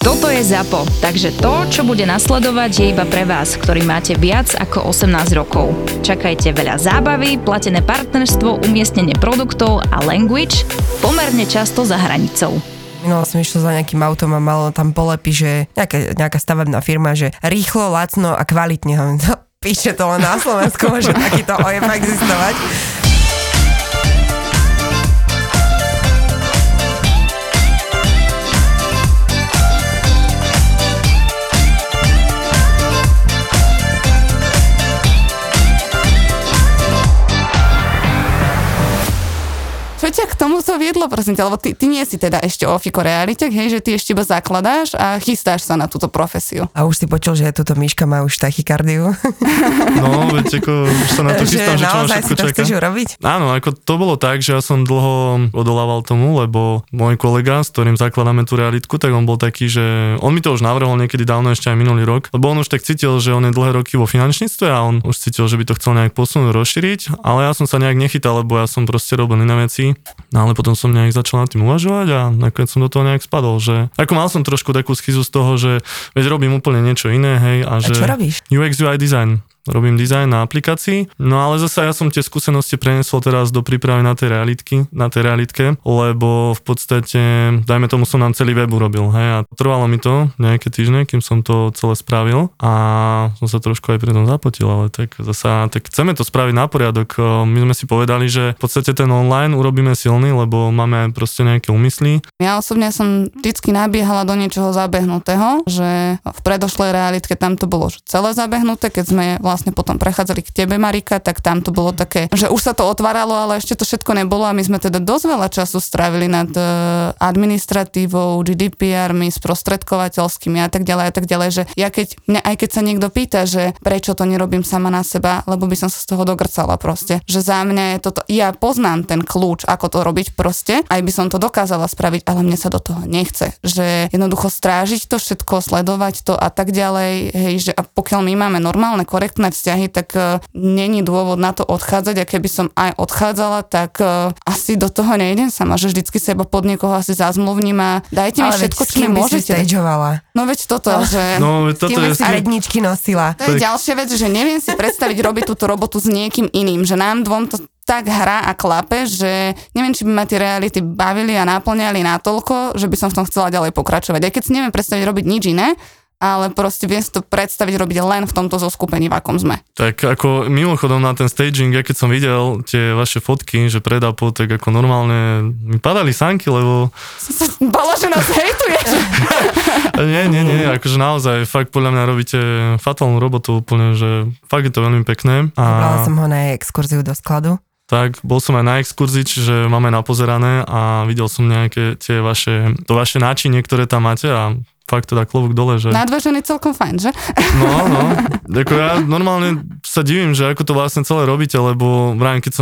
Toto je Zapo, takže to, čo bude nasledovať, je iba pre vás, ktorý máte viac ako 18 rokov. Čakajte veľa zábavy, platené partnerstvo, umiestnenie produktov a language pomerne často za hranicou. Minula som išla za nejakým autom a malo tam polepy, že nejaká stavebná firma, že rýchlo, lacno a kvalitne. Píše to len na Slovensku, že takýto ojeb existovať. Ťa k tomu to viedlo, prosím ťa, lebo ty nie si teda ešte ofiko realitek, hej, že ty ešte iba zakladáš a chystáš sa na túto profesiu. A už si počul, že túto Miška má už tachykardiu? No, veď ako už sa na to chystám, že čo ma všetko čaká. Chceš urobiť? Áno, ako to bolo tak, že ja som dlho odolával tomu, lebo môj kolega, s ktorým zakladáme tú realitku, tak on bol taký, že on mi to už navrhol niekedy dávno, ešte aj minulý rok, lebo on už tak cítil, že on je dlhé roky vo finančníctve a on už cítil, že by to chcel nejak posunúť, rozšíriť, ale ja som sa nejak nechytal, lebo ja som proste robil iné veci. No ale potom som nejak začal nad tým uvažovať a nakoniec som do toho nejak spadol, že ako mal som trošku takú schizu z toho, že veď robím úplne niečo iné, hej, a že čo robíš? UX UI design. Robím dizajn na aplikácii, no ale zase ja som tie skúsenosti preniesol teraz do prípravy na tej realitky, na tej realitke, lebo v podstate, dajme tomu, som nám celý web urobil, hej, a trvalo mi to nejaké týždne, kým som to celé spravil a som sa trošku aj pri tom zapotil, ale tak zase, tak chceme to spraviť na poriadok. My sme si povedali, že v podstate ten online urobíme silný, lebo máme aj proste nejaké úmysly. Ja osobne som vždycky nabiehala do niečoho zabehnutého, že v predošlej realitke tam to bolo celé zabehnuté, keď sme vlastne potom prechádzali k tebe, Marika, tak tam to bolo také, že už sa to otváralo, ale ešte to všetko nebolo a my sme teda dosť veľa času strávili nad administratívou, GDPR-mi, sprostredkovateľskými a tak ďalej, že ja keď, aj keď sa niekto pýta, že prečo to nerobím sama na seba, lebo by som sa z toho dogrcala proste, že za mňa je toto, ja poznám ten kľúč, ako to robiť proste, aj by som to dokázala spraviť, ale mne sa do toho nechce, že jednoducho strážiť to všetko, sledovať to a tak ďalej, hej, že a pokiaľ my máme normálne korektné vzťahy, tak není dôvod na to odchádzať a keby som aj odchádzala, tak asi do toho nejdem sama, že vždycky seba pod niekoho asi zazmluvním a dajte mi všetko, čo mi môžete. No veď toto, že si redničky nosila. To je ďalšia vec, že neviem si predstaviť robiť túto robotu s niekým iným, že nám dvom to tak hra a klape, že neviem, či by ma tie reality bavili a náplňali natoľko, že by som v tom chcela ďalej pokračovať. Aj keď si neviem predstaviť robiť nič iné, ale proste viem si to predstaviť robiť len v tomto zoskupení, v akom sme. Tak ako mimochodom na ten staging, ja keď som videl tie vaše fotky, že pred a po, tak ako normálne mi padali sánky, lebo bolo, že nás hejtuješ. Nie, akože naozaj, fakt podľa mňa robíte fatálnu robotu úplne, že fakt je to veľmi pekné. Brala som ho na exkurziu do skladu. Tak bol som aj na exkurzii, čiže máme napozerané a videl som nejaké tie vaše, to vaše náčinie, ktoré tam máte a fakt teda klobúk dole, že nadvežený celkom fajn, že? No. Ako ja normálne sa divím, že ako to vlastne celé robíte, lebo hlavne keď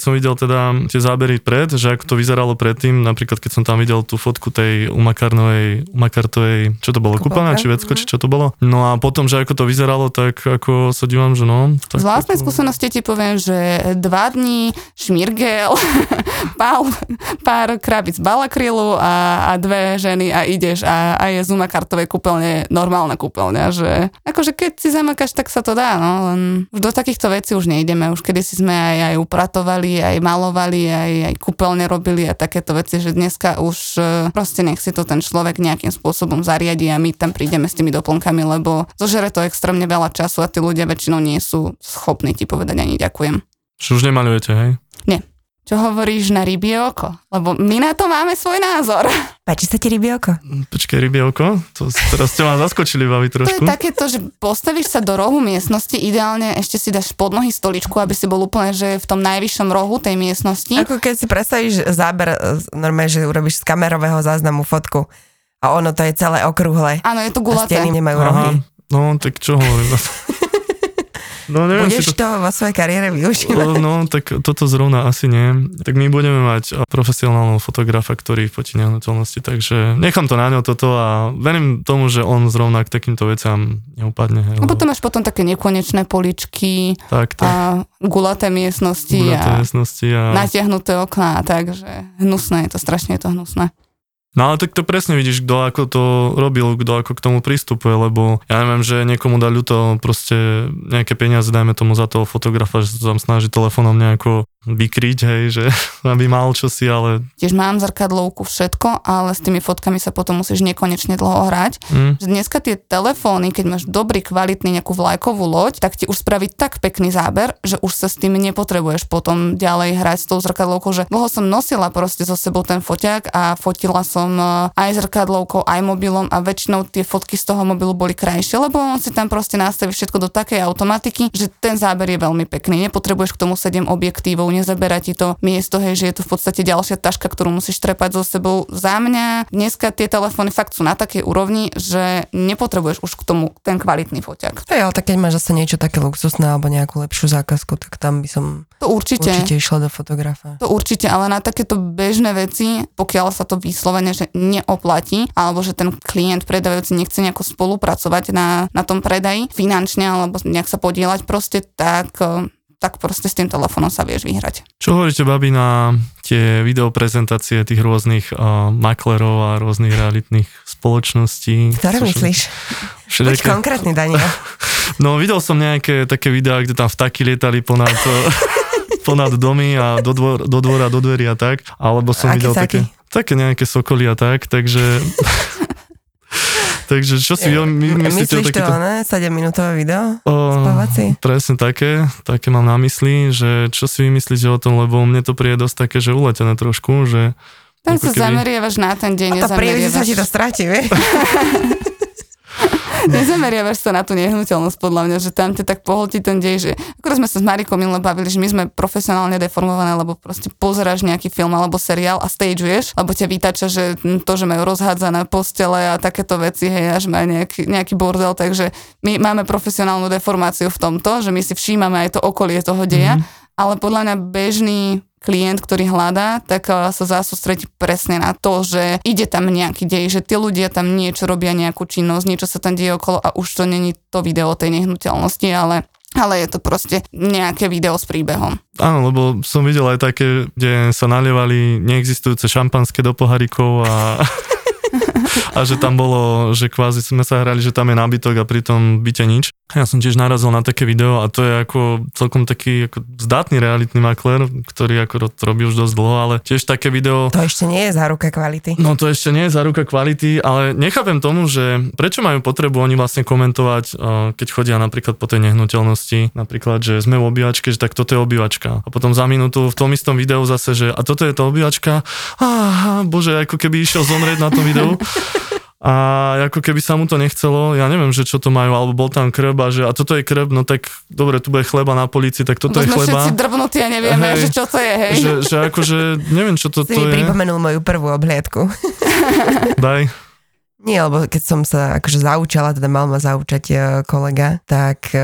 som videl teda tie zábery pred, že ako to vyzeralo predtým, napríklad keď som tam videl tú fotku tej umakartovej, čo to bolo, kúpeľňa či vecko, či čo to bolo. No a potom, že ako to vyzeralo, tak ako sa divám, že no. Z vlastnej skúsenosti ti poviem, že 2 dní šmirgel, pár krabíc balakrylu a 2 ženy a ideš a je z umakartovej kúpeľne normálna kúpeľňa, že akože keď si zamakáš, tak sa to dá, no, len už do takýchto vecí už nejdeme, už kedysi sme aj upratovali, aj malovali, aj kúpeľne robili a takéto veci, že dneska už proste nech si to ten človek nejakým spôsobom zariadi a my tam prídeme s tými doplnkami, lebo zožere to extrémne veľa času a tí ľudia väčšinou nie sú schopní ti povedať ani ďakujem. Čo už nemalujete, hej? Nie. Čo hovoríš na rybie oko? Lebo my na to máme svoj názor. Páči sa ti rybie oko? Počkaj, rybie oko? To teraz ste ma zaskočili, baví trošku. To je takéto, že postavíš sa do rohu miestnosti, ideálne ešte si dáš pod nohy stoličku, aby si bol úplne, že v tom najvyššom rohu tej miestnosti. Ako keď si predstavíš záber, normálne, že urobíš z kamerového záznamu fotku. A ono to je celé okrúhle. Áno, je to gulaté. A steny nemajú rohy. No, tak čo hovorím? No, neviem, budeš to vo svojej kariére využívať? No, tak toto zrovna asi nie. Tak my budeme mať profesionálneho fotografa, ktorý fotí nehnuteľnosti, takže nechám to na ňo toto a verím tomu, že on zrovna k takýmto veciam neupadne. Hej, lebo... potom máš potom také nekonečné poličky tak. A gulaté miestnosti a natiahnuté okná, takže hnusné je to, strašne je to hnusné. No ale tak to presne vidíš, kto ako to robil, kto ako k tomu prístupuje, lebo ja neviem, že niekomu dá ľuto proste nejaké peniaze, dajme tomu za toho fotografa, že sa tam snaží telefónom nejako vykryť, hej, že aby mal čosi, ale... Tiež mám zrkadlovku, všetko, ale s tými fotkami sa potom musíš nekonečne dlho hrať. Dneska tie telefóny, keď máš dobrý, kvalitný nejakú vlajkovú loď, tak ti už spraví tak pekný záber, že už sa s tým nepotrebuješ potom ďalej hrať s tou zrkadlovkou, že dlho som nosila proste so sebou ten foťák a fotila som aj zrkadlovkou, aj mobilom a väčšinou tie fotky z toho mobilu boli krajšie, lebo on si tam proste nastaví všetko do takej automatiky, že ten záber je veľmi pekný. Nepotrebuješ k tomu 7 objektívov, nezabera ti to miesto, hej, že je to v podstate ďalšia taška, ktorú musíš trepať so sebou. Za mňa dneska tie telefóny fakt sú na takej úrovni, že nepotrebuješ už k tomu ten kvalitný foťák. Hej, ale tak keď máš zase niečo také luxusné alebo nejakú lepšiu zákazku, tak tam by som to určite išla do fotografa. To určite, ale na takéto bežné veci, pokiaľ sa to vyslovene že neoplatí, alebo že ten klient predávajúci nechce nejako spolupracovať na tom predaji finančne alebo nejak sa podieľať proste, tak proste s tým telefónom sa vieš vyhrať. Čo hovoríte, babi, na tie videoprezentácie tých rôznych maklerov a rôznych realitných spoločností? Ktoré myslíš? Buď konkrétny, Daniel. No, videl som nejaké také videá, kde tam vtáky lietali ponad domy a do dvora, do dverí a tak. Alebo som videl také nejaké sokoly a tak, takže... takže čo si myslíte o takýto... Myslíš to, ne? 7-minútové video? Spávací? Presne také mám na mysli, že čo si vymyslíte o tom, lebo mne to príde dosť také, že uletené trošku, že... Tam sa zameriavaš na ten deň, nezameriavaš... A to príliš sa ti to stratí, vieš? Nezameriavaš sa na tú nehnuteľnosť, podľa mňa, že tam te tak pohltí ten dej, že akorát sme sa s Marikou minule bavili, že my sme profesionálne deformované, lebo proste pozeráš nejaký film alebo seriál a stageuješ, lebo ťa vytača, že to, že majú rozhádzané postele a takéto veci, hej, až má nejaký bordel, takže my máme profesionálnu deformáciu v tomto, že my si všímame aj to okolie toho deja, ale podľa mňa bežný klient, ktorý hľadá, tak sa zasústretí presne na to, že ide tam nejaký dej, že tí ľudia tam niečo robia, nejakú činnosť, niečo sa tam deje okolo a už to není to video o tej nehnuteľnosti, ale je to proste nejaké video s príbehom. Áno, lebo som videl aj také, kde sa nalievali neexistujúce šampanské do pohárikov a... a že tam bolo, že kvázi sme sa hrali, že tam je nábytok a pritom byte nič. Ja som tiež narazil na také video a to je ako celkom taký ako zdatný realitný maklér, ktorý ako robí už dosť dlho, ale tiež také video... To ešte nie je záruka kvality. No to ešte nie je záruka kvality, ale nechápem tomu, že prečo majú potrebu oni vlastne komentovať, keď chodia napríklad po tej nehnuteľnosti, napríklad, že sme v obývačke, že tak toto je obývačka. A potom za minútu v tom istom videu zase, že a toto je tá obývačka. Á, bože, ako keby išiel zomrieť na tom videu. A ako keby sa mu to nechcelo, ja neviem, že čo to majú, alebo bol tam krb a že a toto je krb, no tak dobre, tu bude chleba na polici, tak toto je chleba. Bo sme všetci drbnutí a nevieme, hej, že čo to je, hej. Že akože, neviem, čo to je. Si mi pripomenul moju prvú obhliadku. Daj. Nie, lebo keď som sa akože zaučala, teda mal ma zaučať kolega, tak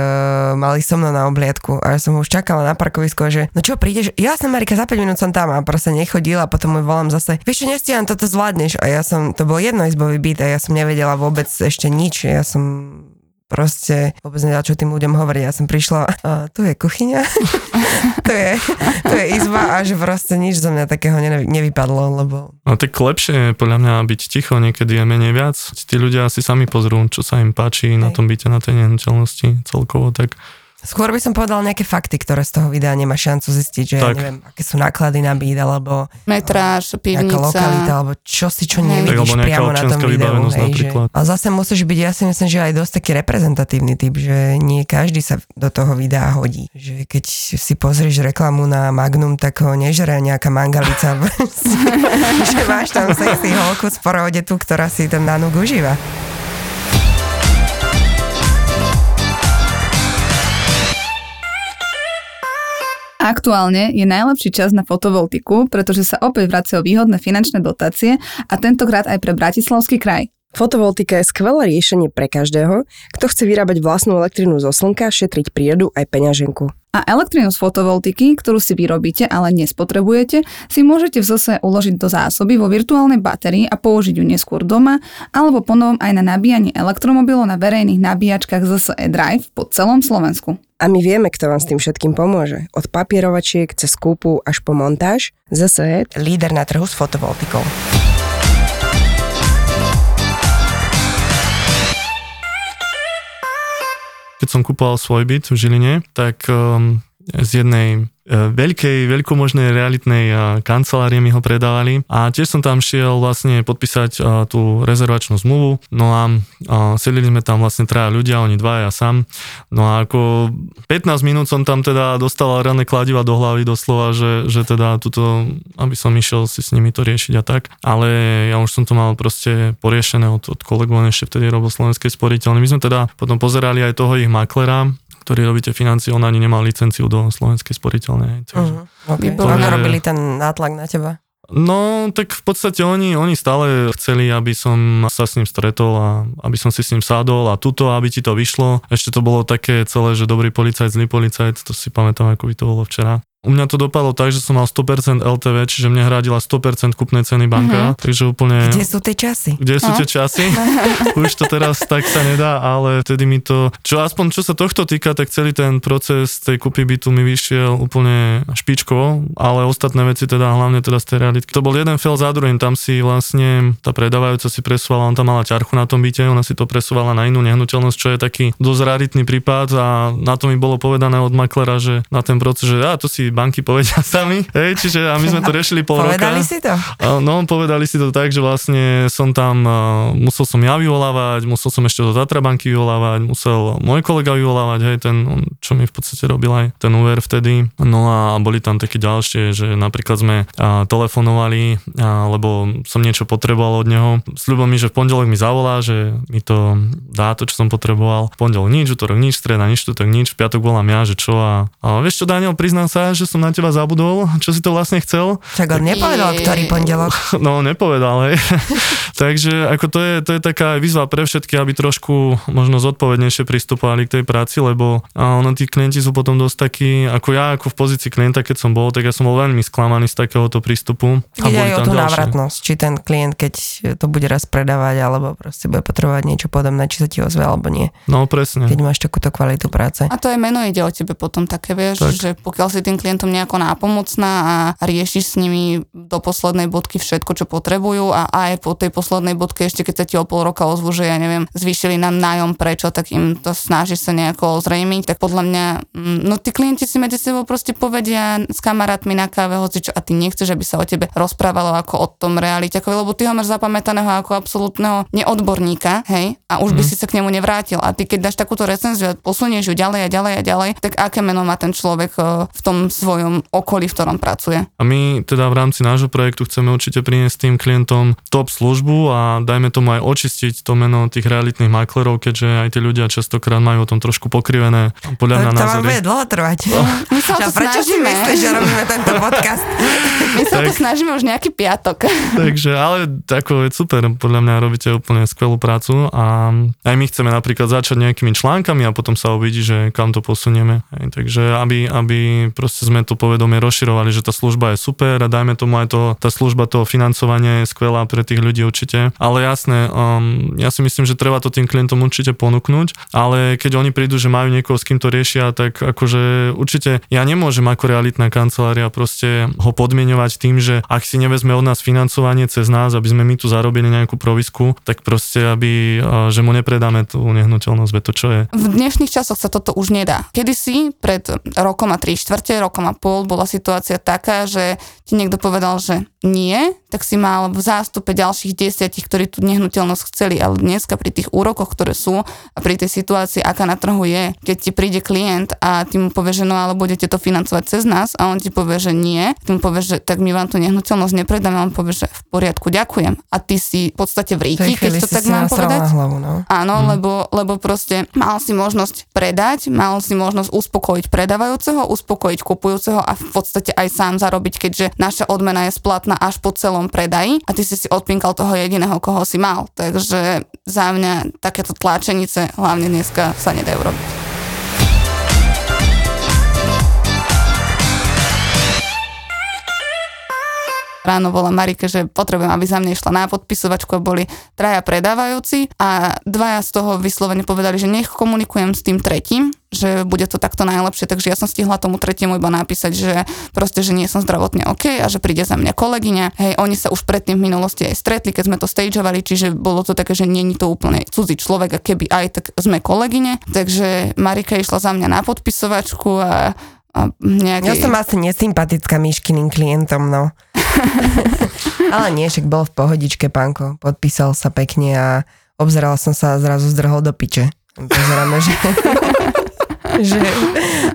mali so mnou na obhliadku a som už čakala na parkovisko, že no čo, prídeš? Ja som, Marika, za 5 minút som tam a proste nechodila a potom mu volám zase, vieš čo, nestíham, toto zvládneš. A ja som, to bol jednoizbový byt a ja som nevedela vôbec ešte nič, ja som proste vôbec nedala, čo tým ľuďom hovoriť. Ja som prišla, tu je kuchyňa, tu je izba a že proste nič zo mňa takého nevypadlo, lebo... No tak lepšie je podľa mňa byť ticho, niekedy je menej viac. Tí ľudia si sami pozrú, čo sa im páči na tom byte, na tej nehnuteľnosti celkovo, tak... Skôr by som povedala nejaké fakty, ktoré z toho videa nemá šancu zistiť, že tak. Ja neviem, aké sú náklady na byt, alebo metráž, pivnica, nejaká lokalita, alebo čo nevidíš tak, priamo na tom videu. Hej, že... A zase musíš byť, ja si myslím, že aj dosť taký reprezentatívny typ, že nie každý sa do toho videa hodí. Že keď si pozrieš reklamu na Magnum, tak ho nežere nejaká mangalica. Že máš tam sexy holku z porodetu, ktorá si tam na núk užíva. Aktuálne je najlepší čas na fotovoltiku, pretože sa opäť vracajú výhodné finančné dotácie a tentokrát aj pre Bratislavský kraj. Fotovoltika je skvelé riešenie pre každého, kto chce vyrábať vlastnú elektrinu zo slnka, šetriť prírodu aj peňaženku. A elektrinu z fotovoltiky, ktorú si vyrobíte, ale nespotrebujete, si môžete v ZSE uložiť do zásoby vo virtuálnej batérii a použiť ju neskôr doma alebo ponovom aj na nabíjanie elektromobilov na verejných nabíjačkách ZSE Drive po celom Slovensku. A my vieme, kto vám s tým všetkým pomôže. Od papierovačiek cez kúpu až po montáž, ZSE je líder na trhu s fotovoltikou. Keď som kúpoval svoj byt v Žiline, tak z jednej veľkomožnej realitnej kancelárie mi ho predávali a tiež som tam šiel vlastne podpísať tú rezervačnú zmluvu, no a sedeli sme tam vlastne traja ľudia, oni dva a ja sám, no a ako 15 minút som tam teda dostal ranné kladiva do hlavy doslova, že teda tuto, aby som išiel si s nimi to riešiť a tak, ale ja už som to mal proste poriešené od kolegov, on ešte vtedy robil Slovenskej sporiteľne, my sme teda potom pozerali aj toho ich maklera, ktorý robíte financie, on ani nemal licenciu do Slovenskej sporiteľnej. Uh-huh. Okay. Oni robili ten nátlak na teba? No, tak v podstate oni stále chceli, aby som sa s ním stretol a aby som si s ním sádol a tuto, aby ti to vyšlo. Ešte to bolo také celé, že dobrý policajt, zlý policajt, to si pamätám, ako by to bolo včera. U mňa to dopadlo tak, že som mal 100% LTV, čiže mne hradila 100% kupnej ceny banka, takže úplne... Kde sú tie časy? Už to teraz tak sa nedá, ale vtedy mi to... Čo sa tohto týka, tak celý ten proces tej kúpy bytu mi vyšiel úplne špičkovo, ale ostatné veci teda, hlavne teda z tej realitky. To bol jeden fail za druhým, tam si vlastne tá predávajúca si presúvala, on tam mala ťarchu na tom byte, ona si to presúvala na inú nehnuteľnosť, čo je taký dosť raritný prípad a na to mi bolo povedané od maklera, že na ten proces, že to si banky povedia sami, čiže a my sme to riešili pol roka. Povedali si to? No, povedali si to tak, že vlastne som tam, musel som ja vyvolávať, musel som ešte do Tatra banky vyvolávať, musel môj kolega vyvolávať, ten, čo mi v podstate robil aj ten úver vtedy. No a boli tam také ďalšie, že napríklad sme telefonovali, lebo som niečo potreboval od neho. Sľúbil mi, že v pondelok mi zavolá, že mi to dá to, čo som potreboval. V pondelok nič, utorok nič, streda nič, štvrtok nič, v piatok volám ja, že čo a vieš čo, Daniel, priznám sa, že som na teba zabudol, čo si to vlastne chcel. Tak on nepovedal, ktorý pondelok. No, nepovedal, hej. Takže ako to je taká výzva pre všetky, aby trošku možno zodpovednejšie pristupovali k tej práci, lebo tí klienti sú potom dosť takí, ako ja, ako v pozícii klienta, keď som bol, tak ja som bol veľmi sklamaný z takéhoto prístupu. Ide aj o tú návratnosť, či ten klient, keď to bude raz predávať, alebo proste bude potrebovať niečo podobné, či sa ti ozve, alebo nie. No, presne. Keď máš takúto kvalitu práce. A to aj meno ide o tebe potom také, vieš, tak. Že pokiaľ si tým klientom nejako nápomocná a riešiš s nimi do poslednej bodky všetko, čo potrebujú a aj po tej poslednej bodke ešte keď sa ti o pol roka ozvu, že ja neviem, zvýšili nám nájom, prečo, tak im to snažíš sa nejako ozrejmiť, tak podľa mňa tí klienti si medzi sebou proste povedia s kamarátmi na káve hocičo a ty nechceš, aby sa o tebe rozprávalo ako o tom realite, lebo ty ho máš zapamätaného ako absolútneho neodborníka, hej, a už by si sa k nemu nevrátil. A ty keď dáš takúto recenziu a posunieš ju ďalej a ďalej a ďalej, tak aké meno má ten človek v tom svojom okolí, v ktorom pracuje. A my teda v rámci nášho projektu chceme určite priniesť tým klientom top službu a dajme tomu aj očistiť to meno tých realitných maklerov, keďže aj tí ľudia častokrát majú o tom trošku pokrivené podľa mňa názory. To vám bude dlho trvať. No. My sa to prečo si myslíš, že robíme tento podcast? My sa to snažíme už nejaký piatok. Takže, ale tako je super. Podľa mňa robíte úplne skvelú prácu a aj my chceme napríklad začať nejakými článkami a potom sa uvidí, že kam to posunieme. Aj, takže aby proste sme to povedomie rozširovali, že tá služba je super a dajme tomu aj tá služba toho financovania je skvelá pre tých ľudí určite. Ale jasné, ja si myslím, že treba to tým klientom určite ponúknuť, ale keď oni prídu, že majú niekoho, s kým to riešia, tak akože určite ja nemôžem ako realitná kancelária proste ho podmieňovať tým, že ak si nevezme od nás financovanie cez nás, aby sme my tu zarobili nejakú provisku, tak proste že mu nepredáme tú nehnuteľnosť, veď to čo je. V dnešných časoch sa toto už nedá. Kedysi pred rokom a 3/4, rokom a pol bola situácia taká, že ti niekto povedal, že nie, tak si mal v zástupe ďalších 10, ktorí tú nehnuteľnosť chceli, ale dneska pri tých úrokoch, ktoré sú a pri tej situácii, aká na trhu je, keď ti príde klient a ty mu povieš, že no ale budete to financovať cez nás a on ti povie, že nie, ty mu povieš, že tak my vám tú nehnuteľnosť nepredáme, a on povie, že v poriadku, ďakujem. A ty si v podstate v ríti, keď to tak mám povedať. Hlavu, no? Áno, lebo proste mal si možnosť predať, mal si možnosť uspokojiť predávajúceho, uspokojiť kupujúceho a v podstate aj sám zarobiť, keďže naša odmena je splatná až po celom predaji a ty si odpinkal toho jediného, koho si mal. Takže za mňa takéto tlačenice hlavne dneska sa nedajú robiť. Ráno volám Marike, že potrebujem, aby za mňa išla na podpisovačku a boli traja predávajúci a dvaja z toho vyslovene povedali, že nech komunikujem s tým tretím, že bude to takto najlepšie, takže ja som stihla tomu tretiemu iba napísať, že proste, že nie som zdravotne OK a že príde za mňa kolegyňa. Hej, oni sa už predtým v minulosti aj stretli, keď sme to stageovali, čiže bolo to také, že nie je to úplne cudzí človek a keby aj, tak sme kolegyne. Takže Marika išla za mňa na podpisovačku a nejaké... Ja som asi nesympatická Miškiným klientom, no. Ale nie, však bol v pohodičke, pánko. Podpísal sa pekne a obzerala som sa a zrazu zdrhol do piče. Pozeráme, že... že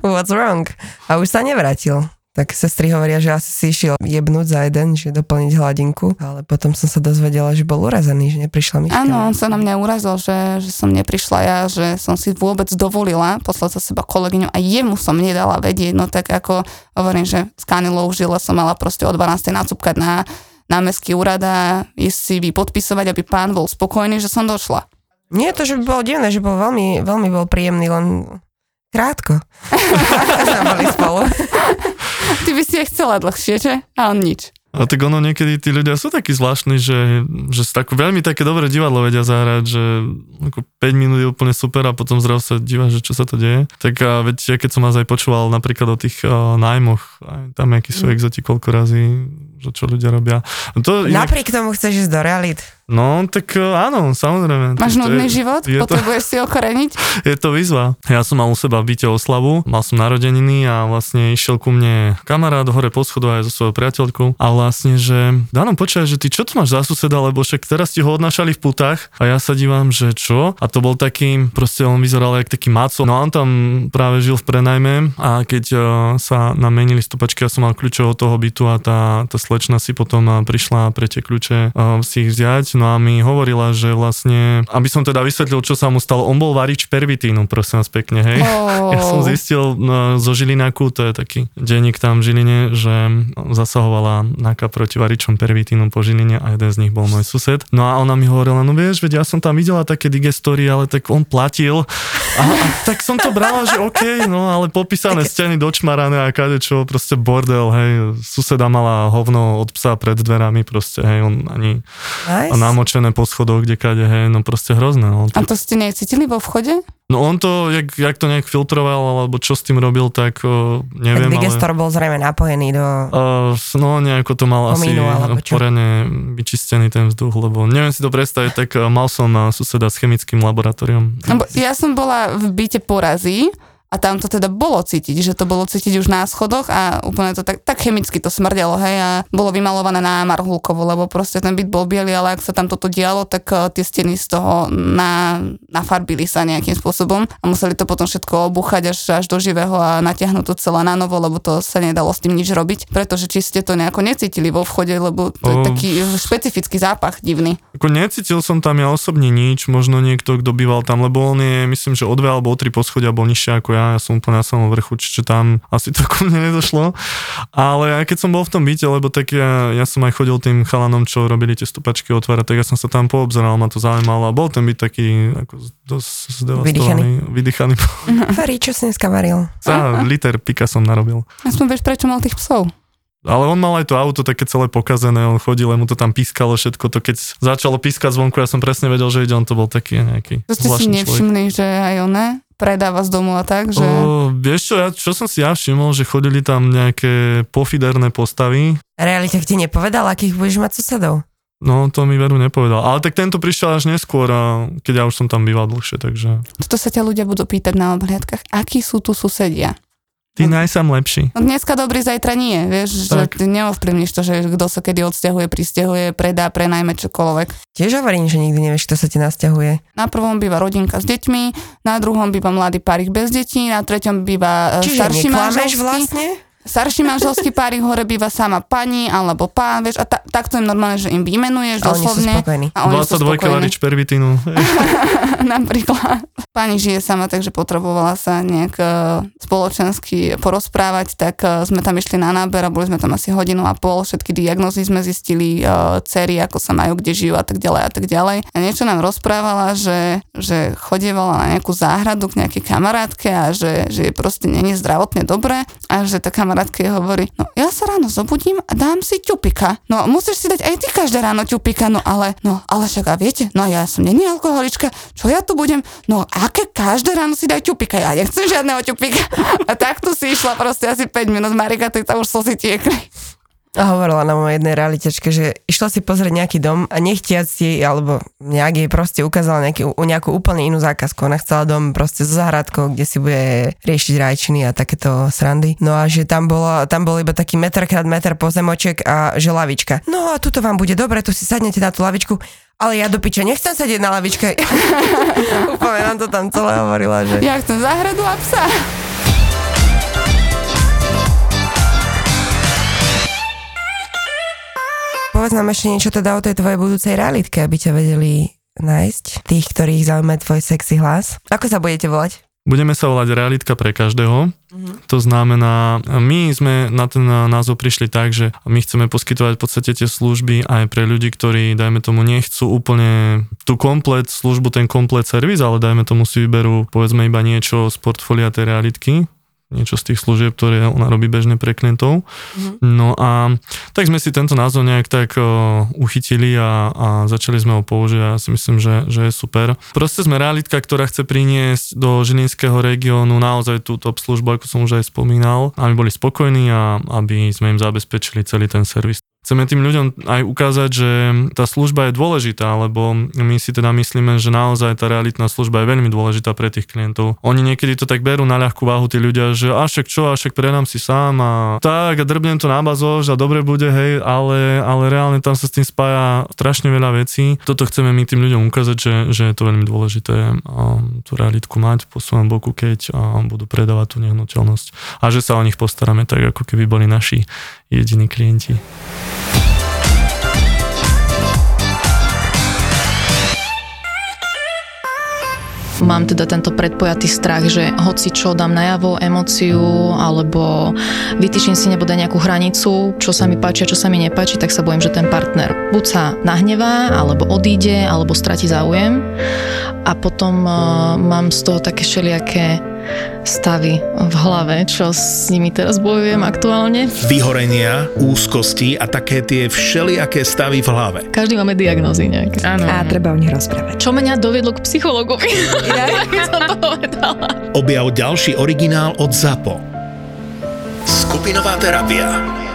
what's wrong? A už sa nevrátil. Tak sestry hovoria, že asi si išiel jebnúť za jeden, že doplniť hladinku, ale potom som sa dozvedela, že bol urazený, že neprišla Miška. Áno, on sa na mňa urazil, že som neprišla ja, že som si vôbec dovolila poslať za seba kolegyňu a jemu som nedala vedieť, no tak ako hovorím, že s kanilou v žile som mala proste o 12. nacúpkať na mestský úrad a ísť si vypodpisovať, aby pán bol spokojný, že som došla. Nie, to, že by bolo divné, že bol veľmi, veľmi bol príjemný, len krátko. Boli spolu. Ty by si aj chcela dlhšie, že? A on nič. A tak ono, niekedy tí ľudia sú takí zvláštni, že si veľmi také dobré divadlo vedia zahrať, že ako 5 minút je úplne super a potom zrazu sa diváš, že čo sa to deje. Tak a veď, keď som vás aj počúval napríklad o tých nájmoch, aj tam jakí sú exoti, koľko razy, že čo ľudia robia. To inak... Napriek tomu chceš ísť do realít. No, tak áno, samozrejme. Máš nudný život? Potrebuješ si okoreniť? Je to výzva. Ja som mal u seba v byte oslavu, mal som narodeniny a vlastne išiel ku mne kamarát hore po schodoch aj so svojou priateľkou a vlastne, že Dano, počkaj, že ty čo tu máš za suseda, lebo však teraz ti ho odnášali v putách a ja sa divám, že čo? A to bol taký, proste on vyzeral jak taký maco. No on tam práve žil v prenajme a keď sa nám menili stupačky, ja som mal kľúče od toho bytu a tá slečna si potom prišla pre tie kľúče si ich vziať. No a mi hovorila, že vlastne, aby som teda vysvetlil, čo sa mu stalo, on bol varič pervitínu, prosím vás pekne, hej. Oh. Ja som zistil zo Žilináku, to je taký denník tam v Žiline, že zasahovala náka proti varičom pervitínu po Žiline a jeden z nich bol môj sused. No a ona mi hovorila, no vieš, veď ja som tam videla také digestory, ale tak on platil a tak som to brala, že okej, no ale popísané steny dočmarané a kadečo, proste bordel, hej. Suseda mala hovno od psa pred dverami, proste, hej, on ani... Nice. Namočené po schodoch, kdekade, hej, no proste hrozné. No. A to ste necítili vo vchode? No on to, jak to nejak filtroval, alebo čo s tým robil, tak neviem, tak digestor ale... bol zrejme napojený do... no nejako to mal pomínu, asi poriadne vyčistený ten vzduch, lebo neviem si to predstaviť, tak mal som suseda s chemickým laboratóriom. Ja som bola v byte porazí, a tam to teda bolo cítiť, že to bolo cítiť už na schodoch a úplne to tak chemicky to smrdelo, hej, a bolo vymalované na marhulkovo, lebo proste ten byt bol biely, ale ak sa tam toto dialo, tak tie steny z toho nafarbili sa nejakým spôsobom a museli to potom všetko obúchať až do živého a natiahnuť to celé na novo, lebo to sa nedalo s tým nič robiť, pretože či ste to nejako necítili vo vchode, lebo to je taký špecifický zápach divný. Ako necítil som tam ja osobne nič, možno niekto, kto býval tam, lebo on je, myslím, že o 2 alebo o 3 poschodia bol nižšie ako ja. Ja som úplne na samom vrchu, čiže tam asi to ku mne nedošlo. Ale aj keď som bol v tom byte, lebo tak ja som aj chodil tým chalanom, čo robili tie stupačky otvárať, tak ja som sa tam poobzeral, ma to zaujímalo a bol ten byt taký ako dosť zdevastovaný. Vydychaný. Fary, čo si dneska varil? Liter pika som narobil. Aspoň vieš, prečo mal tých psov? Ale on mal aj to auto také celé pokazené, on chodil, mu to tam pískalo všetko, to keď začalo pískať zvonku, ja som presne vedel, že ide, on to bol taký nejaký zvláštny človek. To ste si nevšimli, že aj ona predáva z domu a tak, že... Vieš čo, čo som si ja všimol, že chodili tam nejaké pofiderné postavy. Realita ti nepovedal, akých budeš mať susedov? No, to mi veru nepovedal. Ale tak tento prišiel až neskôr, keď ja už som tam býval dlhšie, takže... Toto sa ťa ľudia budú pýtať na obhliadkach, akí sú tu susedia? Ty najsám lepší. Dneska dobrý, zajtra nie, vieš, tak. Že neovplyvníš to, že kto sa kedy odsťahuje, prisťahuje, predá, prenajme čokoľvek. Tiež hovorím, že nikdy nevieš, kto sa ti nasťahuje. Na prvom býva rodinka s deťmi, na druhom býva mladý párik bez detí, na treťom býva starší manželský. Vlastne? Starší manželský párik, hore býva sama pani alebo pán, vieš, a takto im normálne, že im vymenuješ doslovne. A oni sú spokojní. 22 kalorič pervitínu. Napríklad. Pani žije sama, takže potrebovala sa nejak spoločensky porozprávať, tak sme tam išli na náber a boli sme tam asi 1.5 hodiny. Všetky diagnózy sme zistili, dcery, ako sa majú, kde žijú a tak ďalej a tak ďalej. A niečo nám rozprávala, že chodievala na nejakú záhradu k nejakej kamarátke a že je proste není zdravotne dobré a že tá kamarátke hovorí, no ja sa ráno zobudím a dám si ťupika. No musíš si dať aj ty každé ráno ťupika, no ale však a viete, no ja som není alkoholička, čo ja tu budem, no aké každé ráno si daj ťupika, ja nechcem žiadneho ťupika. A takto si išla proste asi 5 minút, Marika, ty tam už slzy tiekli. A hovorila na mojej jednej realitečke, že išla si pozrieť nejaký dom a nechtiac jej, alebo nejak jej proste ukázala nejakú úplne inú zákazku. Ona chcela dom proste so záhradkou, kde si bude riešiť rajčiny a takéto srandy. No a že tam bol iba taký 1 x 1 meter pozemoček a že lavička. No a tuto vám bude dobre, tu si sadnete na tú lavičku. Ale ja do piča nechcem sedieť na lavičke. Úplne nám to tam celé hovorila, že... Ja chcem záhradu a psa. Povedz nám ešte niečo teda o tej tvojej budúcej realitke, aby ťa vedeli nájsť tých, ktorých zaujíma tvoj sexy hlas. Ako sa budete volať? Budeme sa volať Realitka pre každého. To znamená, my sme na ten názov prišli tak, že my chceme poskytovať v podstate tie služby aj pre ľudí, ktorí, dajme tomu, nechcú úplne tú komplet službu, ten komplet servis, ale dajme tomu si vyberú, povedzme, iba niečo z portfólia tej realitky, niečo z tých služieb, ktoré ona robí bežne pre klientov. No a tak sme si tento názov nejak tak uchytili a začali sme ho použiť a ja si myslím, že je super. Proste sme realitka, ktorá chce priniesť do žilinského regiónu naozaj tú top službu, ako som už aj spomínal, aby boli spokojní a aby sme im zabezpečili celý ten servis. Chceme tým ľuďom aj ukázať, že tá služba je dôležitá, lebo my si teda myslíme, že naozaj tá realitná služba je veľmi dôležitá pre tých klientov. Oni niekedy to tak berú na ľahkú váhu tí ľudia, že však predám si sám a tak a drbnem to na bazož a dobre bude, hej, ale reálne tam sa s tým spája strašne veľa vecí. Toto chceme my tým ľuďom ukázať, že je to veľmi dôležité tú realitku mať po svojom boku, keď budú predávať tú nehnuteľnosť a že sa o nich postaráme tak, ako keby boli naši jediní klienti. Mám teda tento predpojatý strach, že hoci čo dám najavo, emóciu alebo vytýčim si nebodaj nejakú hranicu, čo sa mi páči a čo sa mi nepáči, tak sa bojím, že ten partner buď sa nahnevá, alebo odíde, alebo stratí záujem a potom mám z toho také všelijaké stavy v hlave, čo s nimi teraz bojujem aktuálne. Vyhorenia, úzkosti a také tie všelijaké stavy v hlave. Každý máme diagnózy nejaké. Áno. A treba o nich rozprávať. Čo mňa dovedlo k psychologovi. Ja by som to povedala. Objav ďalší originál od Zapo. Skupinová terapia.